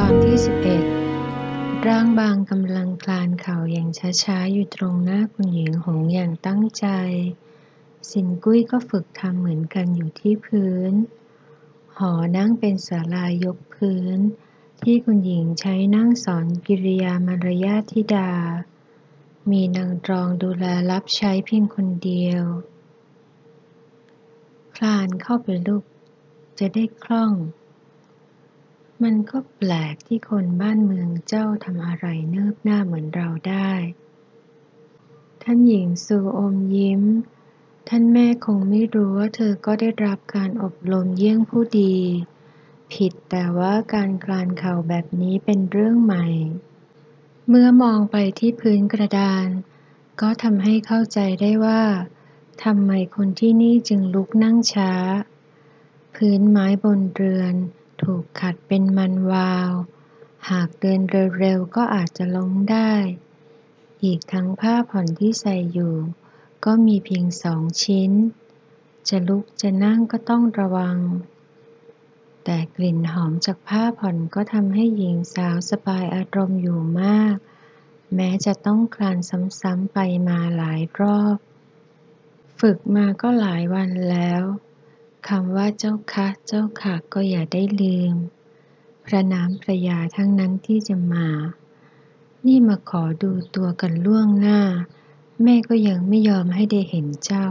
ตอนที่11ร่างบางกำลังคลานเข่าอย่างช้าๆอยู่ตรงหน้าคุณหญิงหงอย่างตั้งใจสินกุ้ยก็ฝึกทำเหมือนกันอยู่ที่พื้นหอนั่งเป็นศาลายกพื้นที่คุณหญิงใช้นั่งสอนกิริยามารยาธิดามีนางรองดูแลรับใช้เพียงคนเดียวคลานเข้าไปลูกจะได้คล่องมันก็แปลกที่คนบ้านเมืองเจ้าทำอะไรเนิบหน้าเหมือนเราได้ท่านหญิงซูอมยิ้มท่านแม่คงไม่รู้ว่าเธอก็ได้รับการอบรมเยี่ยงผู้ดีผิดแต่ว่าการคลานเข่าแบบนี้เป็นเรื่องใหม่เมื่อมองไปที่พื้นกระดานก็ทำให้เข้าใจได้ว่าทำไมคนที่นี่จึงลุกนั่งช้าพื้นไม้บนเรือนถูกขัดเป็นมันวาวหากเดินเร็วๆก็อาจจะล้มได้อีกทั้งผ้าผ่อนที่ใส่อยู่ก็มีเพียง2 ชิ้นจะลุกจะนั่งก็ต้องระวังแต่กลิ่นหอมจากผ้าผ่อนก็ทำให้หญิงสาวสบายอารมณ์อยู่มากแม้จะต้องคลานซ้ำๆไปมาหลายรอบฝึกมาก็หลายวันแล้วคำว่าเจ้าคะเจ้าค่ะก็อย่าได้ลืมพระนามพระยาทั้งนั้นที่จะมานี่มาขอดูตัวกันล่วงหน้าแม่ก็ยังไม่ยอมให้ได้เห็นเจ้า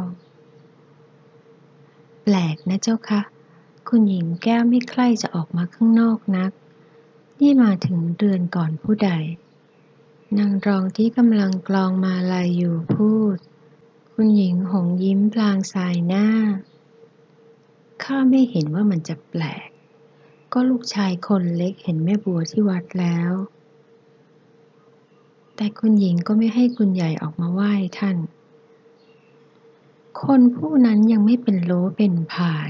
แปลกนะเจ้าคะคุณหญิงแก้วไม่ใคร่จะออกมาข้างนอกนักนี่มาถึงเดือนก่อนผู้ใดนางรองที่กำลังกลองมาลายอยู่พูดคุณหญิงหงยิ้มพลางสายหน้าข้าไม่เห็นว่ามันจะแปลกก็ลูกชายคนเล็กเห็นแม่บัวที่วัดแล้วแต่คุณหญิงก็ไม่ให้คุณใหญ่ออกมาไหว้ท่านคนผู้นั้นยังไม่เป็นโลเป็นพาย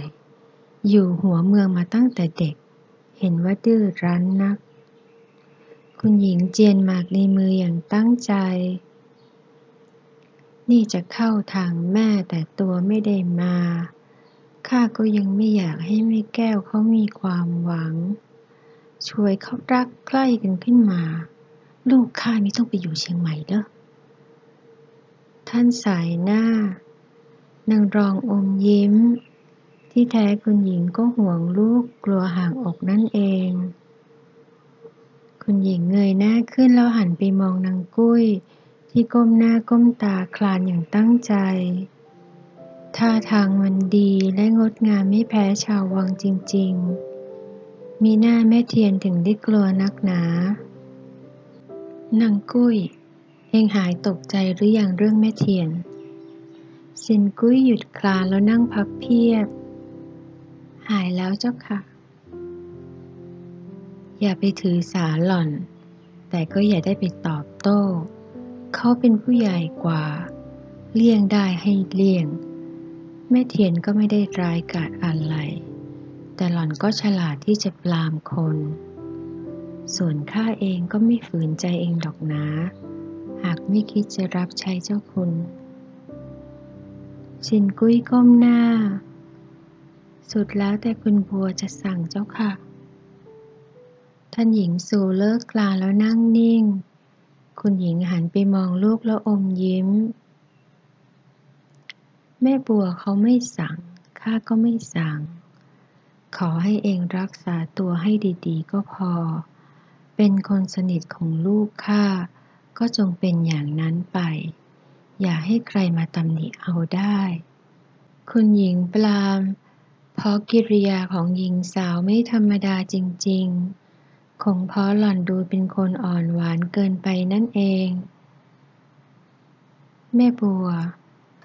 อยู่หัวเมืองมาตั้งแต่เด็กเห็นว่าดื้อรั้นนักคุณหญิงเจียนหมากในมืออย่างตั้งใจนี่จะเข้าทางแม่แต่ตัวไม่ได้มาข้าก็ยังไม่อยากให้แม่แก้วเขามีความหวังช่วยเขารักใกล้กันขึ้นมาลูกข้าไม่ต้องไปอยู่เชียงใหม่เด้อท่านสายหน้านางรองอมยิ้มที่แท้คุณหญิงก็ห่วงลูกกลัวห่างอกนั่นเองคุณหญิงเงยหน้าขึ้นแล้วหันไปมองนางกุ้ยที่ก้มหน้าก้มตาคลานอย่างตั้งใจท่าทางมันดีและงดงามไม่แพ้ชาววังจริงๆมีหน้าแม่เทียนถึงได้กลัวนักหนานางกุ้ยเองหายตกใจหรืออย่างเรื่องแม่เทียนสินกุ้ยหยุดคลานแล้วนั่งพับเพียบหายแล้วเจ้าค่ะอย่าไปถือสาหล่อนแต่ก็อย่าได้ไปตอบโต้เขาเป็นผู้ใหญ่กว่าเลี่ยงได้ให้เลี่ยงแม่เทียนก็ไม่ได้ร้ายกาจอะไรแต่หล่อนก็ฉลาดที่จะปลามคนส่วนข้าเองก็ไม่ฝืนใจเองดอกนะหากไม่คิดจะรับใช้เจ้าคุณสินกุ้ยก้มหน้าสุดแล้วแต่คุณบัวจะสั่งเจ้าค่ะท่านหญิงสูเลิกกลาแล้วนั่งนิ่งคุณหญิงหันไปมองลูกแล้วอมยิ้มแม่บัวเขาไม่สั่งข้าก็ไม่สั่งขอให้เองรักษาตัวให้ดีๆก็พอเป็นคนสนิทของลูกข้าก็จงเป็นอย่างนั้นไปอย่าให้ใครมาตำหนิเอาได้คุณหญิงปลามเพราะกิริยาของหญิงสาวไม่ธรรมดาจริงๆคงเพราะหล่อนดูเป็นคนอ่อนหวานเกินไปนั่นเองแม่บัว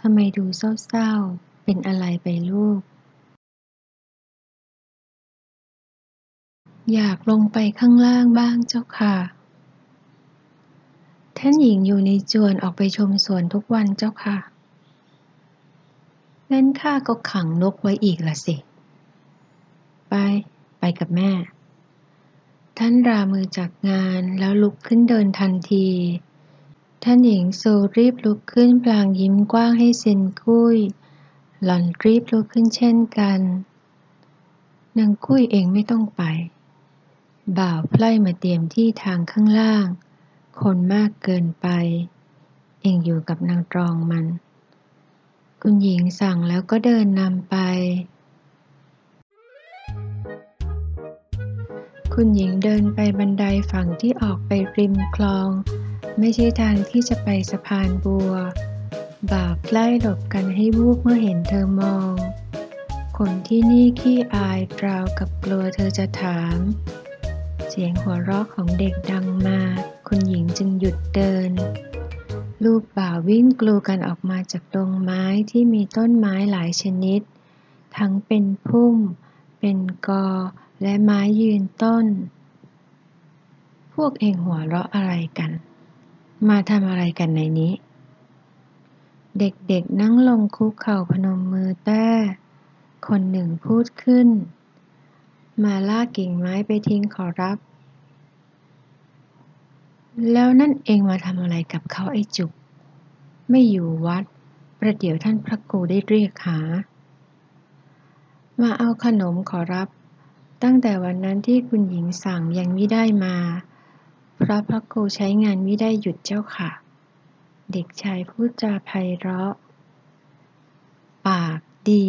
ทำไมดูเศร้าๆเป็นอะไรไปลูกอยากลงไปข้างล่างบ้างเจ้าค่ะท่านหญิงอยู่ในจวนออกไปชมสวนทุกวันเจ้าค่ะงั้นข้าก็ขังนกไว้อีกละสิไปกับแม่ท่านรามือจากงานแล้วลุกขึ้นเดินทันทีท่านหญิงโซรีบลุกขึ้นพลางยิ้มกว้างให้สินกุ้ยหล่อนรีบลุกขึ้นเช่นกันนางกุ้ยเองไม่ต้องไป บ่าวไพล่มาเตรียมที่ทางข้างล่างคนมากเกินไปเองอยู่กับนางตรองมันคุณหญิงสั่งแล้วก็เดินนำไปคุณหญิงเดินไปบันไดฝั่งที่ออกไปริมคลองไม่ใช่ทางที่จะไปสะพานบัวบ่าวไพล่หลบกันให้วูบเมื่อเห็นเธอมองคนที่นี่ขี้อายราวกับกลัวเธอจะถามเสียงหัวเราะของเด็กดังมาคุณหญิงจึงหยุดเดินลูกบ่าววิ่งกลูกันออกมาจากดงไม้ที่มีต้นไม้หลายชนิดทั้งเป็นพุ่มเป็นกอและไม้ยืนต้นพวกเองหัวเราะอะไรกันมาทำอะไรกันในนี้เด็กๆนั่งลงคุกเข่าพนมมือแต้คนหนึ่งพูดขึ้นมาลากกิ่งไม้ไปทิ้งขอรับแล้วนั่นเองมาทำอะไรกับเขาไอ้จุกไม่อยู่วัดประเดี๋ยวท่านพระครูได้เรียกหามาเอาขนมขอรับตั้งแต่วันนั้นที่คุณหญิงสั่งยังไม่ได้มาเพราะพระครูใช้งานไม่ได้หยุดเจ้าค่ะเด็กชายพูดจาไพเราะปากดี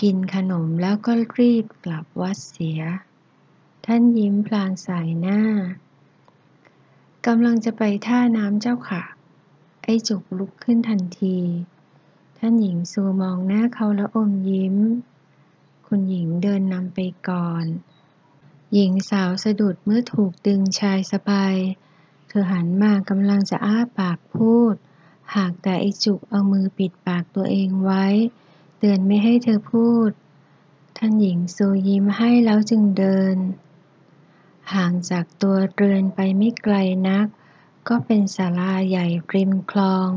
กินขนมแล้วก็รีบกลับวัดเสียท่านยิ้มพลางสายหน้ากำลังจะไปท่าน้ำเจ้าค่ะไอ้จุกลุกขึ้นทันทีท่านหญิงซูมองหน้าเขาแล้วอมยิ้มคุณหญิงเดินนำไปก่อนหญิงสาวสะดุดเมื่อถูกดึงชายสบายเธอหันมากำลังจะอ้าปากพูดหากแต่ไอ้จุกเอามือปิดปากตัวเองไว้เตือนไม่ให้เธอพูดท่านหญิงซูยิ้มให้แล้วจึงเดินห่างจากตัวเรือนไปไม่ไกลนักก็เป็นศาลาใหญ่ริมคลอง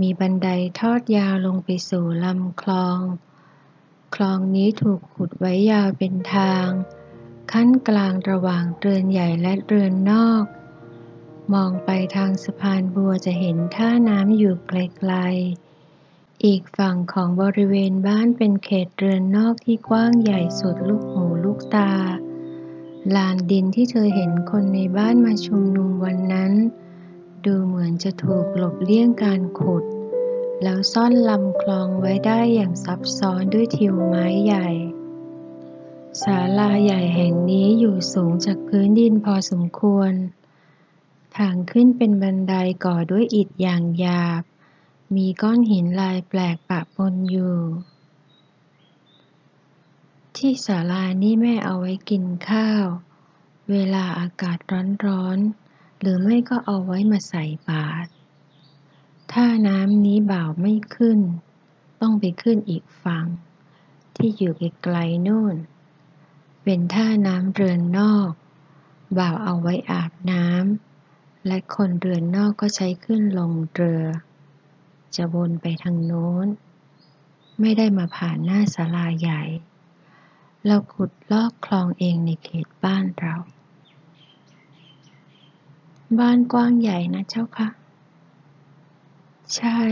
มีบันไดทอดยาวลงไปสู่ลำคลองคลองนี้ถูกขุดไว้ยาวเป็นทางขั้นกลางระหว่างเรือนใหญ่และเรือนนอกมองไปทางสะพานบัวจะเห็นท่าน้ำอยู่ไกลๆอีกฝั่งของบริเวณบ้านเป็นเขตเรือนนอกที่กว้างใหญ่สุดลูกหูลูกตาลานดินที่เธอเห็นคนในบ้านมาชุมนุมวันนั้นดูเหมือนจะถูกหลบเลี่ยงการขุดแล้วซ่อนลำคลองไว้ได้อย่างซับซ้อนด้วยทิวไม้ใหญ่ศาลาใหญ่แห่งนี้อยู่สูงจากพื้นดินพอสมควรทางขึ้นเป็นบันไดก่อด้วยอิฐอย่างหยาบมีก้อนหินลายแปลกปะปนอยู่ที่ศาลานี่แม่เอาไว้กินข้าวเวลาอากาศร้อนๆหรือไม่ก็เอาไว้มาใส่บาตรถ้าน้ำนี้บ่าวไม่ขึ้นต้องไปขึ้นอีกฝั่งที่อยู่ไกลๆนู่นเป็นท่าน้ำเรือนนอกบ่าวเอาไว้อาบน้ำและคนเรือนนอกก็ใช้ขึ้นลงเรือจะวนไปทางโน้นไม่ได้มาผ่านหน้าศาลาใหญ่เราขุดลอกคลองเองในเขตบ้านเราบ้านกว้างใหญ่นะเจ้าค่ะใช่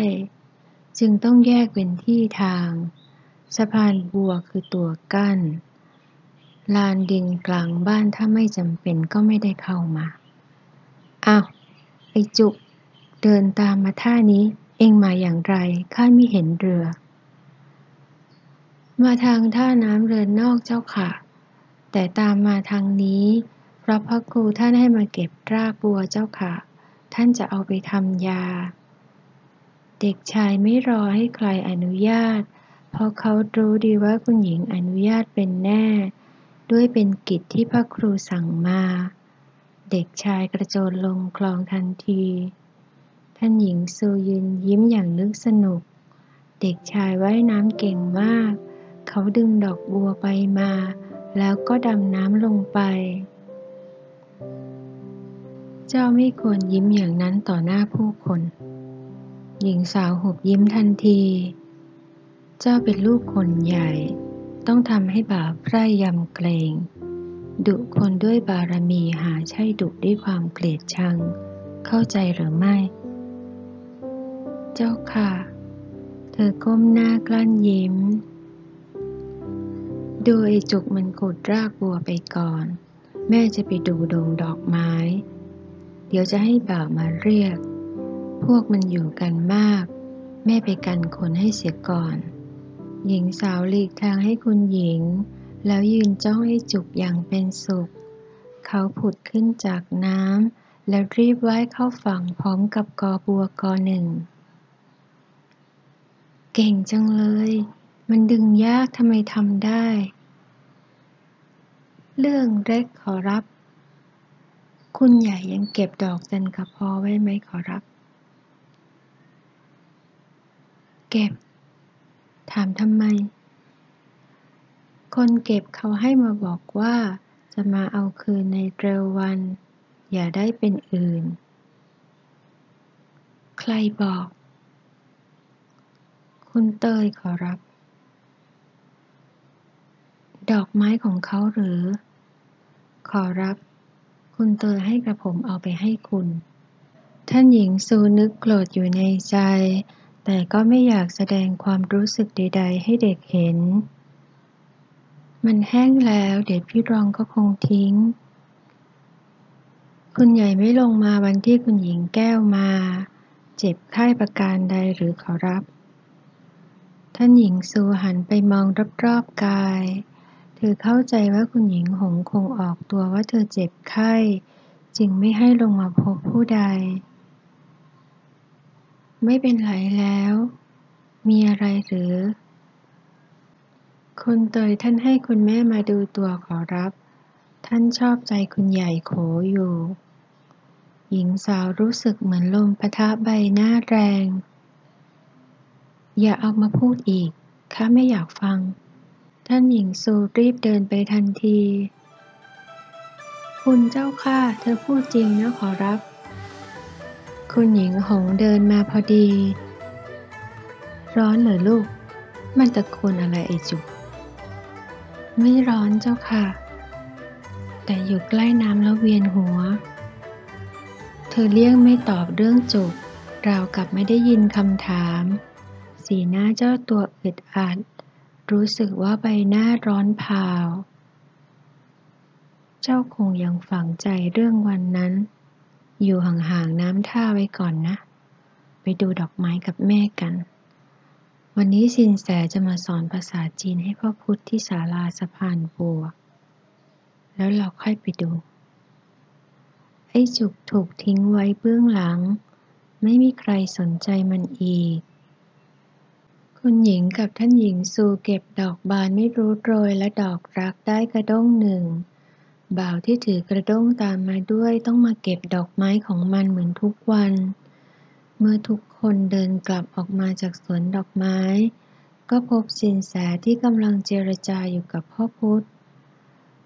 จึงต้องแยกเป็นที่ทางสะพานบัวคือตัวกั้นลานดินกลางบ้านถ้าไม่จำเป็นก็ไม่ได้เข้ามาอ้าวไอ้จุกเดินตามมาท่านี้เองมาอย่างไรข้าไม่เห็นเรือมาทางท่าน้ำเรือนนอกเจ้าค่ะแต่ตามมาทางนี้เพราะพระครูท่านให้มาเก็บรากบัวเจ้าค่ะท่านจะเอาไปทำยาเด็กชายไม่รอให้ใครอนุญาตเพราะเขารู้ดีว่าคุณหญิงอนุญาตเป็นแน่ด้วยเป็นกิจที่พระครูสั่งมาเด็กชายกระโจนลงคลองทันทีท่านหญิงซูยืนยิ้มอย่างนึกสนุกเด็กชายว่ายน้ำเก่งมากเขาดึงดอกบัวไปมาแล้วก็ดำน้ำลงไปเจ้าไม่ควรยิ้มอย่างนั้นต่อหน้าผู้คนหญิงสาวหุบยิ้มทันทีเจ้าเป็นลูกคนใหญ่ต้องทำให้บ่าวไพร่ยำเกรงดุคนด้วยบารมีหาใช่ดุด้วยความเกลียดชังเข้าใจหรือไม่เจ้าค่ะเธอก้มหน้ากลั้นยิ้ม โดยจุกมันขุดรากบัวไปก่อนแม่จะไปดูดงดอกไม้เดี๋ยวจะให้บ่าวมาเรียกพวกมันอยู่กันมากแม่ไปกันคนให้เสียก่อนหญิงสาวหลีกทางให้คุณหญิงแล้วยืนจ้องให้จุกอย่างเป็นสุขเขาผุดขึ้นจากน้ำแล้วรีบว่ายเข้าฝั่งพร้อมกับกอบัวกอหนึ่งเก่งจังเลยมันดึงยากทำไมทำได้เรื่องเล็กขอรับคุณใหญ่ยังเก็บดอกจันกะพอไว้ไหมขอรับเก็บถามทำไมคนเก็บเขาให้มาบอกว่าจะมาเอาคืนในเร็ววันอย่าได้เป็นอื่นใครบอกคุณเตยขอรับดอกไม้ของเขาหรือขอรับคุณเตยให้กระผมเอาไปให้คุณท่านหญิงซูนึกโกรธอยู่ในใจแต่ก็ไม่อยากแสดงความรู้สึกใดๆให้เด็กเห็นมันแห้งแล้วเด็กพี่รองก็คงทิ้งคุณใหญ่ไม่ลงมาวันที่คุณหญิงแก้วมาเจ็บไข้ประการใดหรือขอรับท่านหญิงซูหันไปมองรอบๆกายเธอเข้าใจว่าคุณหญิงหงคงออกตัวว่าเธอเจ็บไข้จึงไม่ให้ลงมาพบผู้ใดไม่เป็นไรแล้วมีอะไรหรือคุณเตยท่านให้คุณแม่มาดูตัวขอรับท่านชอบใจคุณใหญ่โขอยู่หญิงสาวรู้สึกเหมือนลมปะทะใบหน้าแรงอย่าเอามาพูดอีกข้าไม่อยากฟังท่านหญิงซูรีบเดินไปทันทีคุณเจ้าข้าเธอพูดจริงนะขอรับคุณหญิงหงเดินมาพอดีร้อนเหรอลูกมันตะโกนอะไรไอ้จุกไม่ร้อนเจ้าค่ะแต่อยู่ใกล้น้ำแล้วเวียนหัวเธอเลี่ยงไม่ตอบเรื่องจุกราวกับไม่ได้ยินคำถามสีหน้าเจ้าตัวอึดอัดรู้สึกว่าใบหน้าร้อนเผาเจ้าคงยังฝังใจเรื่องวันนั้นอยู่ห่างๆน้ำท่าไว้ก่อนนะไปดูดอกไม้กับแม่กันวันนี้สินแสจะมาสอนภาษาจีนให้พ่อพุทธที่ศาลาสะพานบัวแล้วเราค่อยไปดูไอ้จุกถูกทิ้งไว้เบื้องหลังไม่มีใครสนใจมันอีกคุณหญิงกับท่านหญิงซูเก็บดอกบานไม่รู้โรยและดอกรักได้กระด้งหนึ่งบ่าวที่ถือกระด้งตามมาด้วยต้องมาเก็บดอกไม้ของมันเหมือนทุกวันเมื่อทุกคนเดินกลับออกมาจากสวนดอกไม้ก็พบสินแสที่กำลังเจรจาอยู่กับพ่อพุธ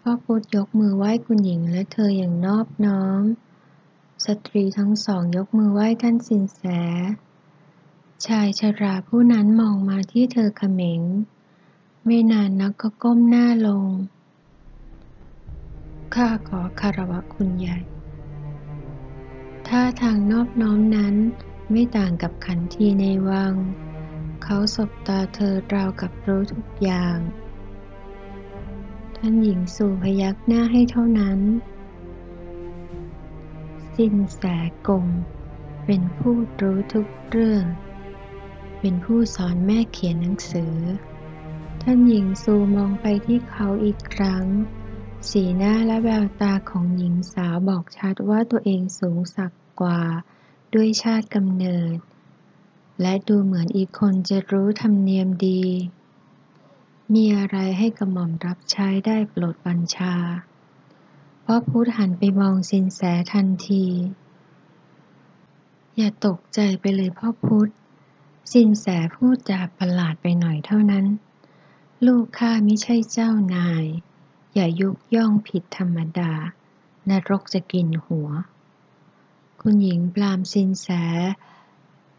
พ่อพุธยกมือไหว้คุณหญิงและเธออย่างนอบน้อมสตรีทั้งสองยกมือไหว้ท่านสินแสชายชราผู้นั้นมองมาที่เธอเขม็งไม่นานนักก็ก้มหน้าลงข้าขอคารวะคุณใหญ่ท่าทางนอบน้อมนั้นไม่ต่างกับขันทีในวังเขาสบตาเธอราวกับรู้ทุกอย่างท่านหญิงสู่พยักหน้าให้เท่านั้นสินแสกงเป็นผู้รู้ทุกเรื่องเป็นผู้สอนแม่เขียนหนังสือท่านหญิงซูมองไปที่เขาอีกครั้งสีหน้าและแววตาของหญิงสาวบอกชัดว่าตัวเองสูงสักกว่าด้วยชาติกำเนิดและดูเหมือนอีกคนจะรู้ธรรมเนียมดีมีอะไรให้กระหม่อมรับใช้ได้โปรดบัญชาพ่อพุธหันไปมองสินแสทันทีอย่าตกใจไปเลยพ่อพุธสินแสพูดจาประหลาดไปหน่อยเท่านั้นลูกข้าไม่ใช่เจ้านายอย่ายุย่องผิดธรรมดานรกจะกินหัวคุณหญิงปรามสินแส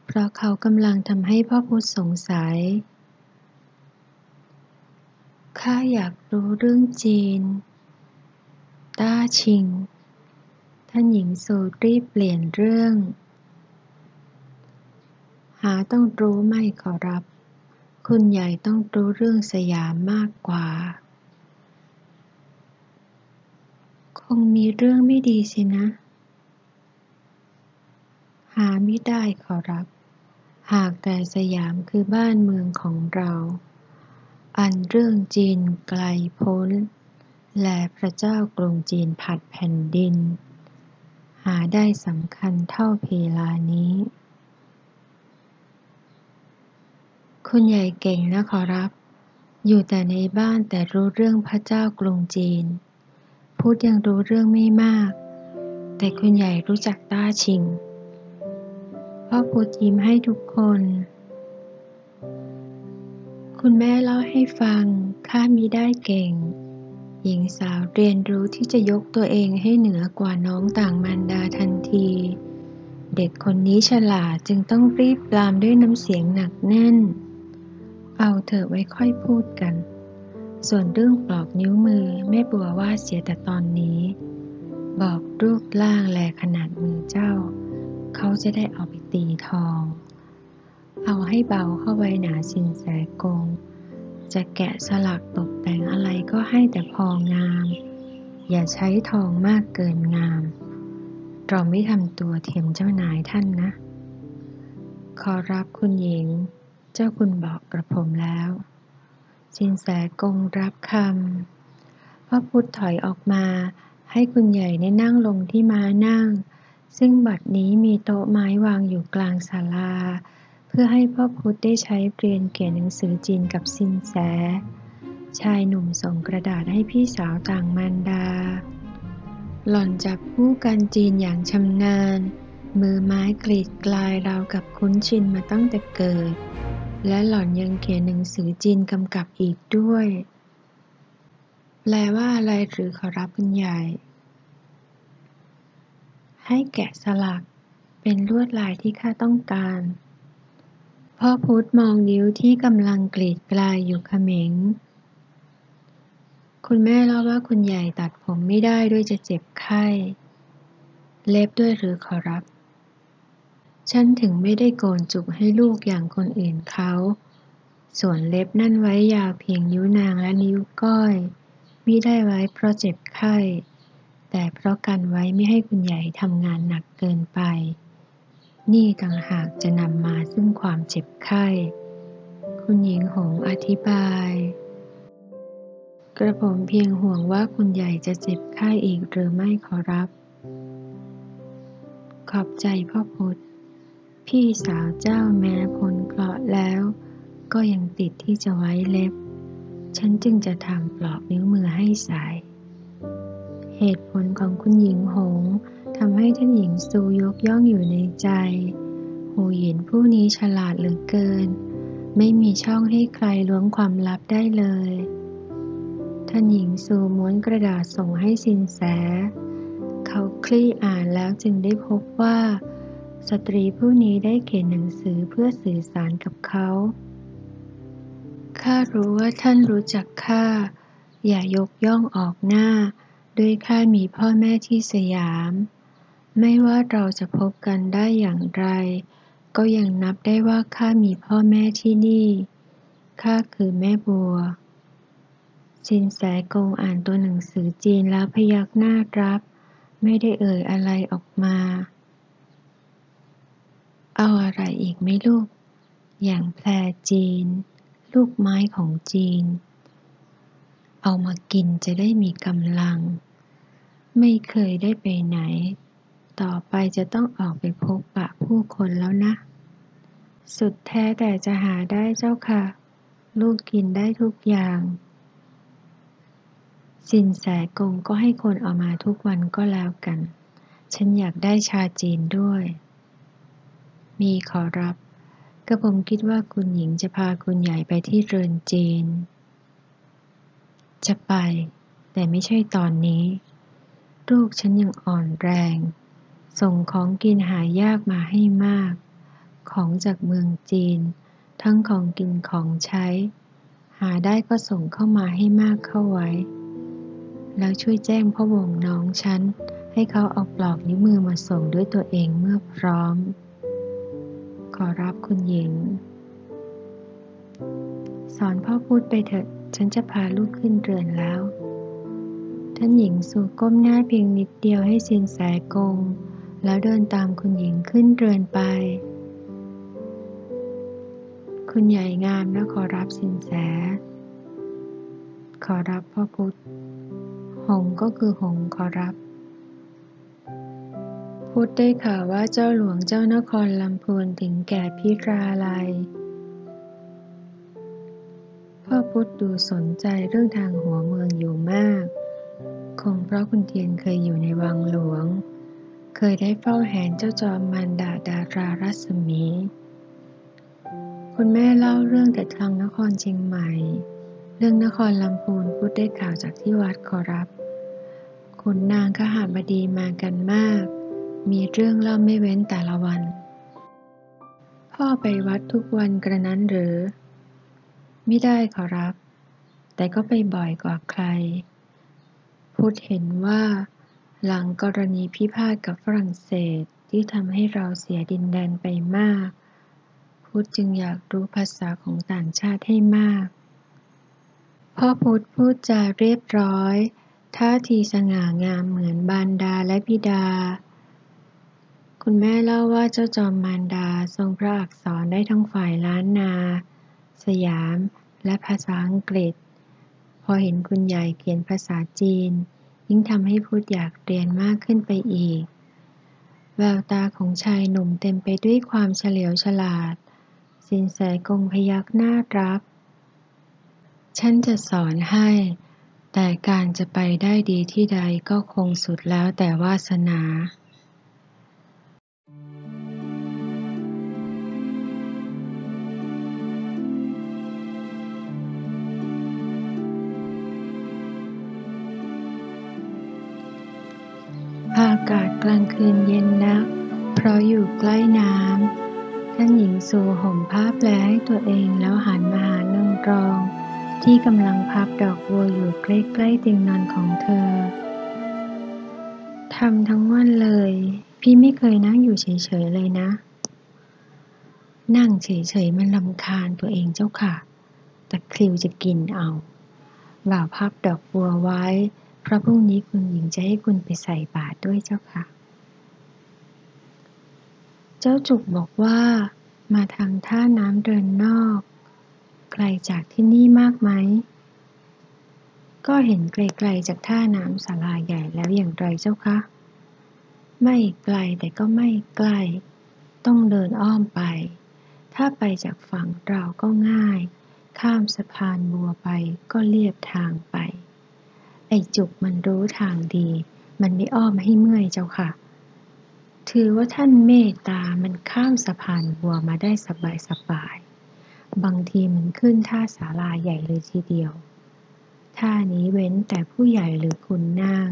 เพราะเขากำลังทำให้พ่อพุธสงสัยข้าอยากรู้เรื่องจีนต้าชิงท่านหญิงโซรีบเปลี่ยนเรื่องหาต้องรู้ไม่ขอรับคุณใหญ่ต้องรู้เรื่องสยามมากกว่า คงมีเรื่องไม่ดีสินะหาไม่ได้ขอรับหากแต่สยามคือบ้านเมืองของเราอันเรื่องจีนไกลโพ้นและพระเจ้ากรุงจีนผัดแผ่นดินหาได้สำคัญเท่าเพลานี้คุณใหญ่เก่งนะขอรับอยู่แต่ในบ้านแต่รู้เรื่องพระเจ้ากรุงจีนพูดยังรู้เรื่องไม่มากแต่คุณใหญ่รู้จักต้าชิงพ่อพูดยิ้มให้ทุกคนคุณแม่เล่าให้ฟังข้ามิได้เก่งหญิงสาวเรียนรู้ที่จะยกตัวเองให้เหนือกว่าน้องต่างมารดาทันทีเด็กคนนี้ฉลาดจึงต้องรีบปรามด้วยน้ำเสียงหนักแน่นเอาเถอะไว้ค่อยพูดกันส่วนเรื่องปลอกนิ้วมือแม่บัวว่าเสียแต่ตอนนี้บอกรูปร่างและขนาดมือเจ้าเขาจะได้เอาไปตีทองเอาให้เบาเข้าไว้หนาสินแสกงจะแกะสลักตกแต่งอะไรก็ให้แต่พองามอย่าใช้ทองมากเกินงามเราไม่ทำตัวเทียมเจ้านายท่านนะขอรับคุณหญิงเจ้าคุณบอกกระผมแล้วสินแสกงรับคำพ่อพุธถอยออกมาให้คุณใหญ่ได้นั่งลงที่ม้านั่งซึ่งบัดนี้มีโต๊ะไม้วางอยู่กลางศาลาเพื่อให้พ่อพุธได้ใช้เรียนเขียนหนังสือจีนกับสินแสชายหนุ่มส่งกระดาษให้พี่สาวต่างมารดาหล่อนจับคู่กันจีนอย่างชำนาญมือไม้กรีดกลายราวกับคุ้นชินมาตั้งแต่เกิดและหล่อนยังเขียนหนังสือจีนกำกับอีกด้วยแปลว่าอะไรหรือขอรับคุณใหญ่ให้แกะสลักเป็นลวดลายที่ข้าต้องการพ่อพุธมองนิ้วที่กำลังกรีดกลายอยู่เขม็งคุณแม่เล่าว่าคุณใหญ่ตัดผมไม่ได้ด้วยจะเจ็บไข้เล็บด้วยหรือขอรับฉันถึงไม่ได้โกนจุกให้ลูกอย่างคนอื่นเขาส่วนเล็บนั่นไว้ยาวเพียงนิ้วนางและนิ้วก้อยมิได้ไว้เพราะเจ็บไข้แต่เพราะกันไว้ไม่ให้คุณใหญ่ทำงานหนักเกินไปนี่ต่างหากจะนำมาซึ่งความเจ็บไข้คุณหญิงหงอธิบายกระผมเพียงห่วงว่าคุณใหญ่จะเจ็บไข้อีกหรือไม่ขอรับขอบใจพ่อพุธพี่สาวเจ้าแม้พ้นเคราะห์แล้วก็ยังติดที่จะไว้เล็บฉันจึงจะทำปลอกนิ้วมือให้ใสเหตุผลของคุณหญิงหงทำให้ท่านหญิงซูยกย่องอยู่ในใจหูหยินผู้นี้ฉลาดเหลือเกินไม่มีช่องให้ใครล้วงความลับได้เลยท่านหญิงซูม้วนกระดาษส่งให้สินแสเขาคลี่อ่านแล้วจึงได้พบว่าสตรีผู้นี้ได้เขียนหนังสือเพื่อสื่อสารกับเขาข้ารู้ว่าท่านรู้จักข้าอย่ายกย่องออกหน้าด้วยข้ามีพ่อแม่ที่สยามไม่ว่าเราจะพบกันได้อย่างไรก็ยังนับได้ว่าข้ามีพ่อแม่ที่นี่ข้าคือแม่บัวสินแสกงอ่านตัวหนังสือจีนแล้วพยักหน้ารับไม่ได้เอ่ยอะไรออกมาเอาอะไรอีกไหมลูกอย่างแพรจีนลูกไม้ของจีนเอามากินจะได้มีกำลังไม่เคยได้ไปไหนต่อไปจะต้องออกไปพบปะผู้คนแล้วนะสุดแท้แต่จะหาได้เจ้าค่ะลูกกินได้ทุกอย่างสินแสกงก็ให้คนเอามาทุกวันก็แล้วกันฉันอยากได้ชาจีนด้วยมีขอรับกระผมคิดว่าคุณหญิงจะพาคุณใหญ่ไปที่เรือนจีนจะไปแต่ไม่ใช่ตอนนี้ลูกฉันยังอ่อนแรงส่งของกินหายากมาให้มากของจากเมืองจีนทั้งของกินของใช้หาได้ก็ส่งเข้ามาให้มากเข้าไว้แล้วช่วยแจ้งพ่อวงน้องฉันให้เขาเอาปลอกนิ้วมือมาส่งด้วยตัวเองเมื่อพร้อมขอรับคุณหญิงสอนพ่อพูดไปเถอะฉันจะพาลูกขึ้นเรือนแล้ว ท่านหญิงสู่ก้มหน้าเพียงนิดเดียวให้สินแสกงแล้วเดินตามคุณหญิงขึ้นเรือนไปคุณใหญ่งามและขอรับสินแสขอรับพ่อพุทธหงก็คือหงขอรับพุทธได้ข่าวว่าเจ้าหลวงเจ้านครลำพูนถึงแก่พิราลัยพ่อพุทธดูสนใจเรื่องทางหัวเมืองอยู่มากคงเพราะคุณเทียนเคยอยู่ในวังหลวงเคยได้เฝ้าแหนเจ้าจอมมารดาดารารัศมีคุณแม่เล่าเรื่องแต่ทางนครเชียงใหม่เรื่องนครลำพูนพุทธได้ข่าวจากที่วัดขอรับขุนนางขหบดีมากันมากมีเรื่องเล่าไม่เว้นแต่ละวันพ่อไปวัดทุกวันกระนั้นหรือไม่ได้ขอรับแต่ก็ไปบ่อยกว่าใครพุทธเห็นว่าหลังกรณีพิพาทกับฝรั่งเศสที่ทำให้เราเสียดินแดนไปมากพุทธจึงอยากรู้ภาษาของต่างชาติให้มากพ่อพุทธพูดจาเรียบร้อยท่าทีสง่างามเหมือนบรรดาและบิดาคุณแม่เล่าว่าเจ้าจอมมารดาทรงพระอักษรได้ทั้งฝ่ายล้านนาสยามและภาษาอังกฤษพอเห็นคุณยายเขียนภาษาจีนยิ่งทำให้พุทธอยากเรียนมากขึ้นไปอีกแววตาของชายหนุ่มเต็มไปด้วยความเฉลียวฉลาดสินแสกงพยักหน้ารับฉันจะสอนให้แต่การจะไปได้ดีที่ใดก็คงสุดแล้วแต่วาสนาอากาศกลางคืนเย็นนักเพราะอยู่ใกล้น้ำท่านหญิงสู่ห่มผ้าแปลให้ตัวเองแล้วหันมาหานางรองที่กำลังพับดอกบัวอยู่ใกล้ๆเตียงนอนของเธอทำทั้งวันเลยพี่ไม่เคยนั่งอยู่เฉยๆเลยนะนั่งเฉยๆมันรำคาญตัวเองเจ้าค่ะตะคริวจะกินเอาบ่าวพับดอกบัวไว้เพราะพรุ่งนี้คุณหญิงจะให้คุณไปใส่บาตรด้วยเจ้าค่ะเจ้าจุกบอกว่ามาทางท่าน้ำเดินนอกไกลจากที่นี่มากไหมก็เห็นไกลๆจากท่าน้ำศาลาใหญ่แล้วอย่างไรเจ้าคะไม่ไกลแต่ก็ไม่ใกล้ต้องเดินอ้อมไปถ้าไปจากฝั่งเราก็ง่ายข้ามสะพานบัวไปก็เลียบทางไปไอ้จุกมันรู้ทางดีมันไม่อ้อมให้เมื่อยเจ้าค่ะถือว่าท่านเมตตามันข้ามสะพานบัวมาได้สบายๆบางทีมันขึ้นท่าศาลาใหญ่เลยทีเดียวท่านี้เว้นแต่ผู้ใหญ่หรือคุณนาง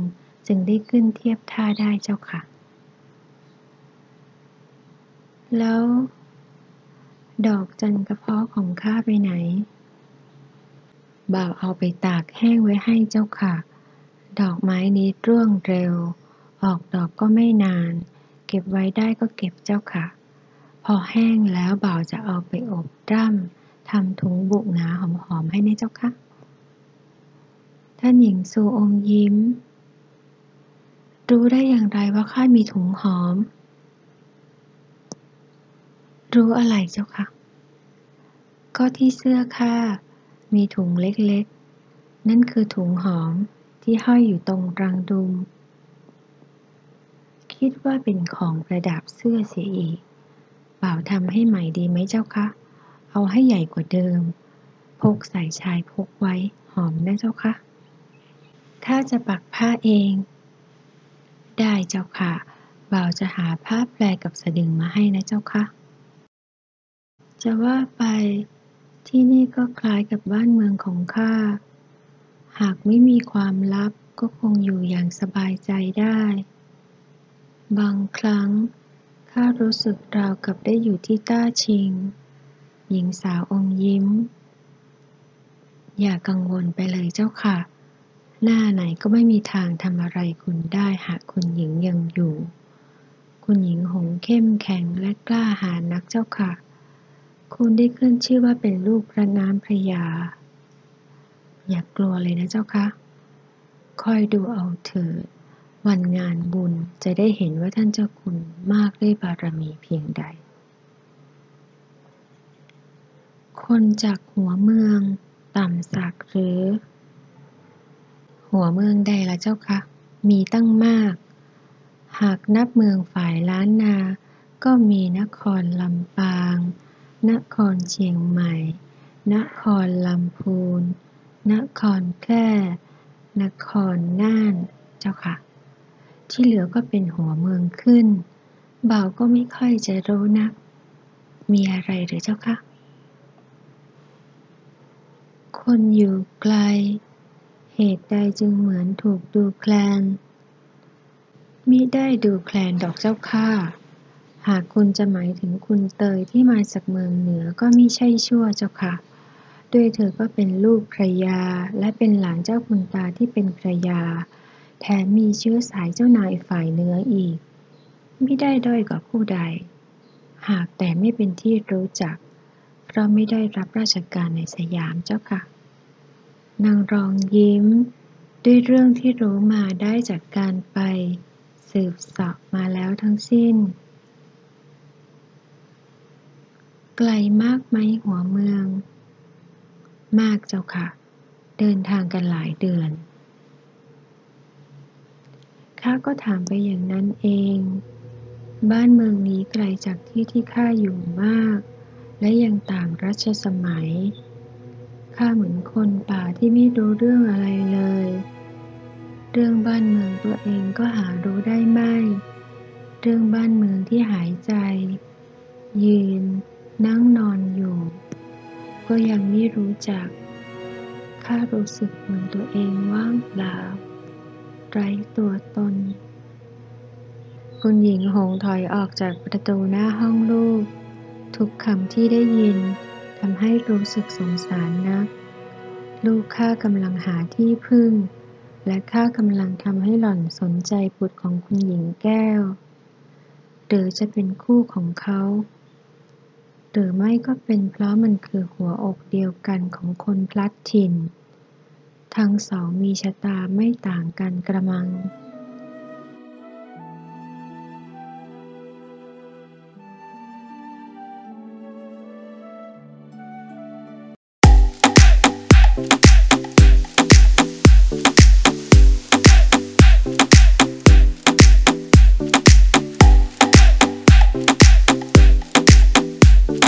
จึงได้ขึ้นเทียบท่าได้เจ้าค่ะแล้วดอกจันกระเพาะของข้าไปไหนบ่าวเอาไปตากแห้งไว้ให้เจ้าค่ะดอกไม้นี้ร่วงเร็วออกดอกก็ไม่นานเก็บไว้ได้ก็เก็บเจ้าค่ะพอแห้งแล้วบ่าวจะเอาไปอบร่ำทำถุงบุกหนาหอมๆให้นะเจ้าค่ะท่านหญิงสู่อมยิ้มรู้ได้อย่างไรว่าข้ามีถุงหอมรู้อะไรเจ้าค่ะก็ที่เสื้อข้ามีถุงเล็กๆนั่นคือถุงหอมที่ห้อยอยู่ตรงรังดุมคิดว่าเป็นของประดับเสื้อเสียอีกบ่าวทำให้ใหม่ดีไหมเจ้าคะเอาให้ใหญ่กว่าเดิมพกใส่ชายพกไว้หอมนะเจ้าคะข้าจะปักผ้าเองได้เจ้าค่ะบ่าวจะหาผ้าแปลกับสะดึงมาให้นะเจ้าคะจะว่าไปที่นี่ก็คล้ายกับบ้านเมืองของข้าหากไม่มีความลับก็คงอยู่อย่างสบายใจได้บางครั้งข้ารู้สึกราวกับได้อยู่ที่ต้าชิงหญิงสาวอมยิ้มอย่ากังวลไปเลยเจ้าค่ะหน้าไหนก็ไม่มีทางทำอะไรคุณได้หากคุณหญิงยังอยู่คุณหญิงหงเข้มแข็งและกล้าหาญนักเจ้าค่ะคุณได้ขึ้นชื่อว่าเป็นลูกพระน้ำพระยาอย่ากลัวเลยนะเจ้าคะ คอยดูเอาเถิดวันงานบุญจะได้เห็นว่าท่านเจ้าคุณมากด้วยบารมีเพียงใดคนจากหัวเมืองต่ำสักหรือหัวเมืองใดล่ะเจ้าคะมีตั้งมากหากนับเมืองฝ่ายล้านนาก็มีนครลำปางนครเชียงใหม่นครลำพูนนครแพร่นครน่านเจ้าค่ะที่เหลือก็เป็นหัวเมืองขึ้นเบาก็ไม่ค่อยจะรู้นักมีอะไรหรือเจ้าค่ะคนอยู่ไกลเหตุใดจึงเหมือนถูกดูแคลนมิได้ดูแคลนดอกเจ้าค่ะหากคุณจะหมายถึงคุณเตยที่มาจากเมืองเหนือก็มิใช่ชั่วเจ้าค่ะด้วยเธอก็เป็นลูกภรยาและเป็นหลานเจ้าคุณตาที่เป็นภรยาแถมมีเชื้อสายเจ้านายฝ่ายเหนืออีกมิได้ด้อยกว่าผู้ใดหากแต่ไม่เป็นที่รู้จักเพราะไม่ได้รับราชการในสยามเจ้าค่ะนางรองยิ้มด้วยเรื่องที่รู้มาได้จากการไปสืบเสาะมาแล้วทั้งสิ้นไกลมากไหมหัวเมืองมากเจ้าค่ะเดินทางกันหลายเดือนข้าก็ถามไปอย่างนั้นเองบ้านเมืองนี้ไกลจากที่ที่ข้าอยู่มากและยังต่างรัชสมัยข้าเหมือนคนป่าที่ไม่รู้เรื่องอะไรเลยเรื่องบ้านเมืองตัวเองก็หารู้ได้ไม่เรื่องบ้านเมืองที่หายใจยืนนั่งนอนอยู่ก็ยังไม่รู้จักข้ารู้สึกเหมือนตัวเองว่างเปล่าไร้ตัวตนคุณหญิงหงถอยออกจากประตูหน้าห้องลูกทุกคำที่ได้ยินทำให้รู้สึกสงสารนักลูกข้ากำลังหาที่พึ่งและข้ากำลังทำให้หล่อนสนใจบุตรของคุณหญิงแก้วหรือจะเป็นคู่ของเขาหรือไม่ก็เป็นเพราะมันคือหัวอกเดียวกันของคนพลัดถิ่นทั้งสองมีชะตาไม่ต่างกันกระมัง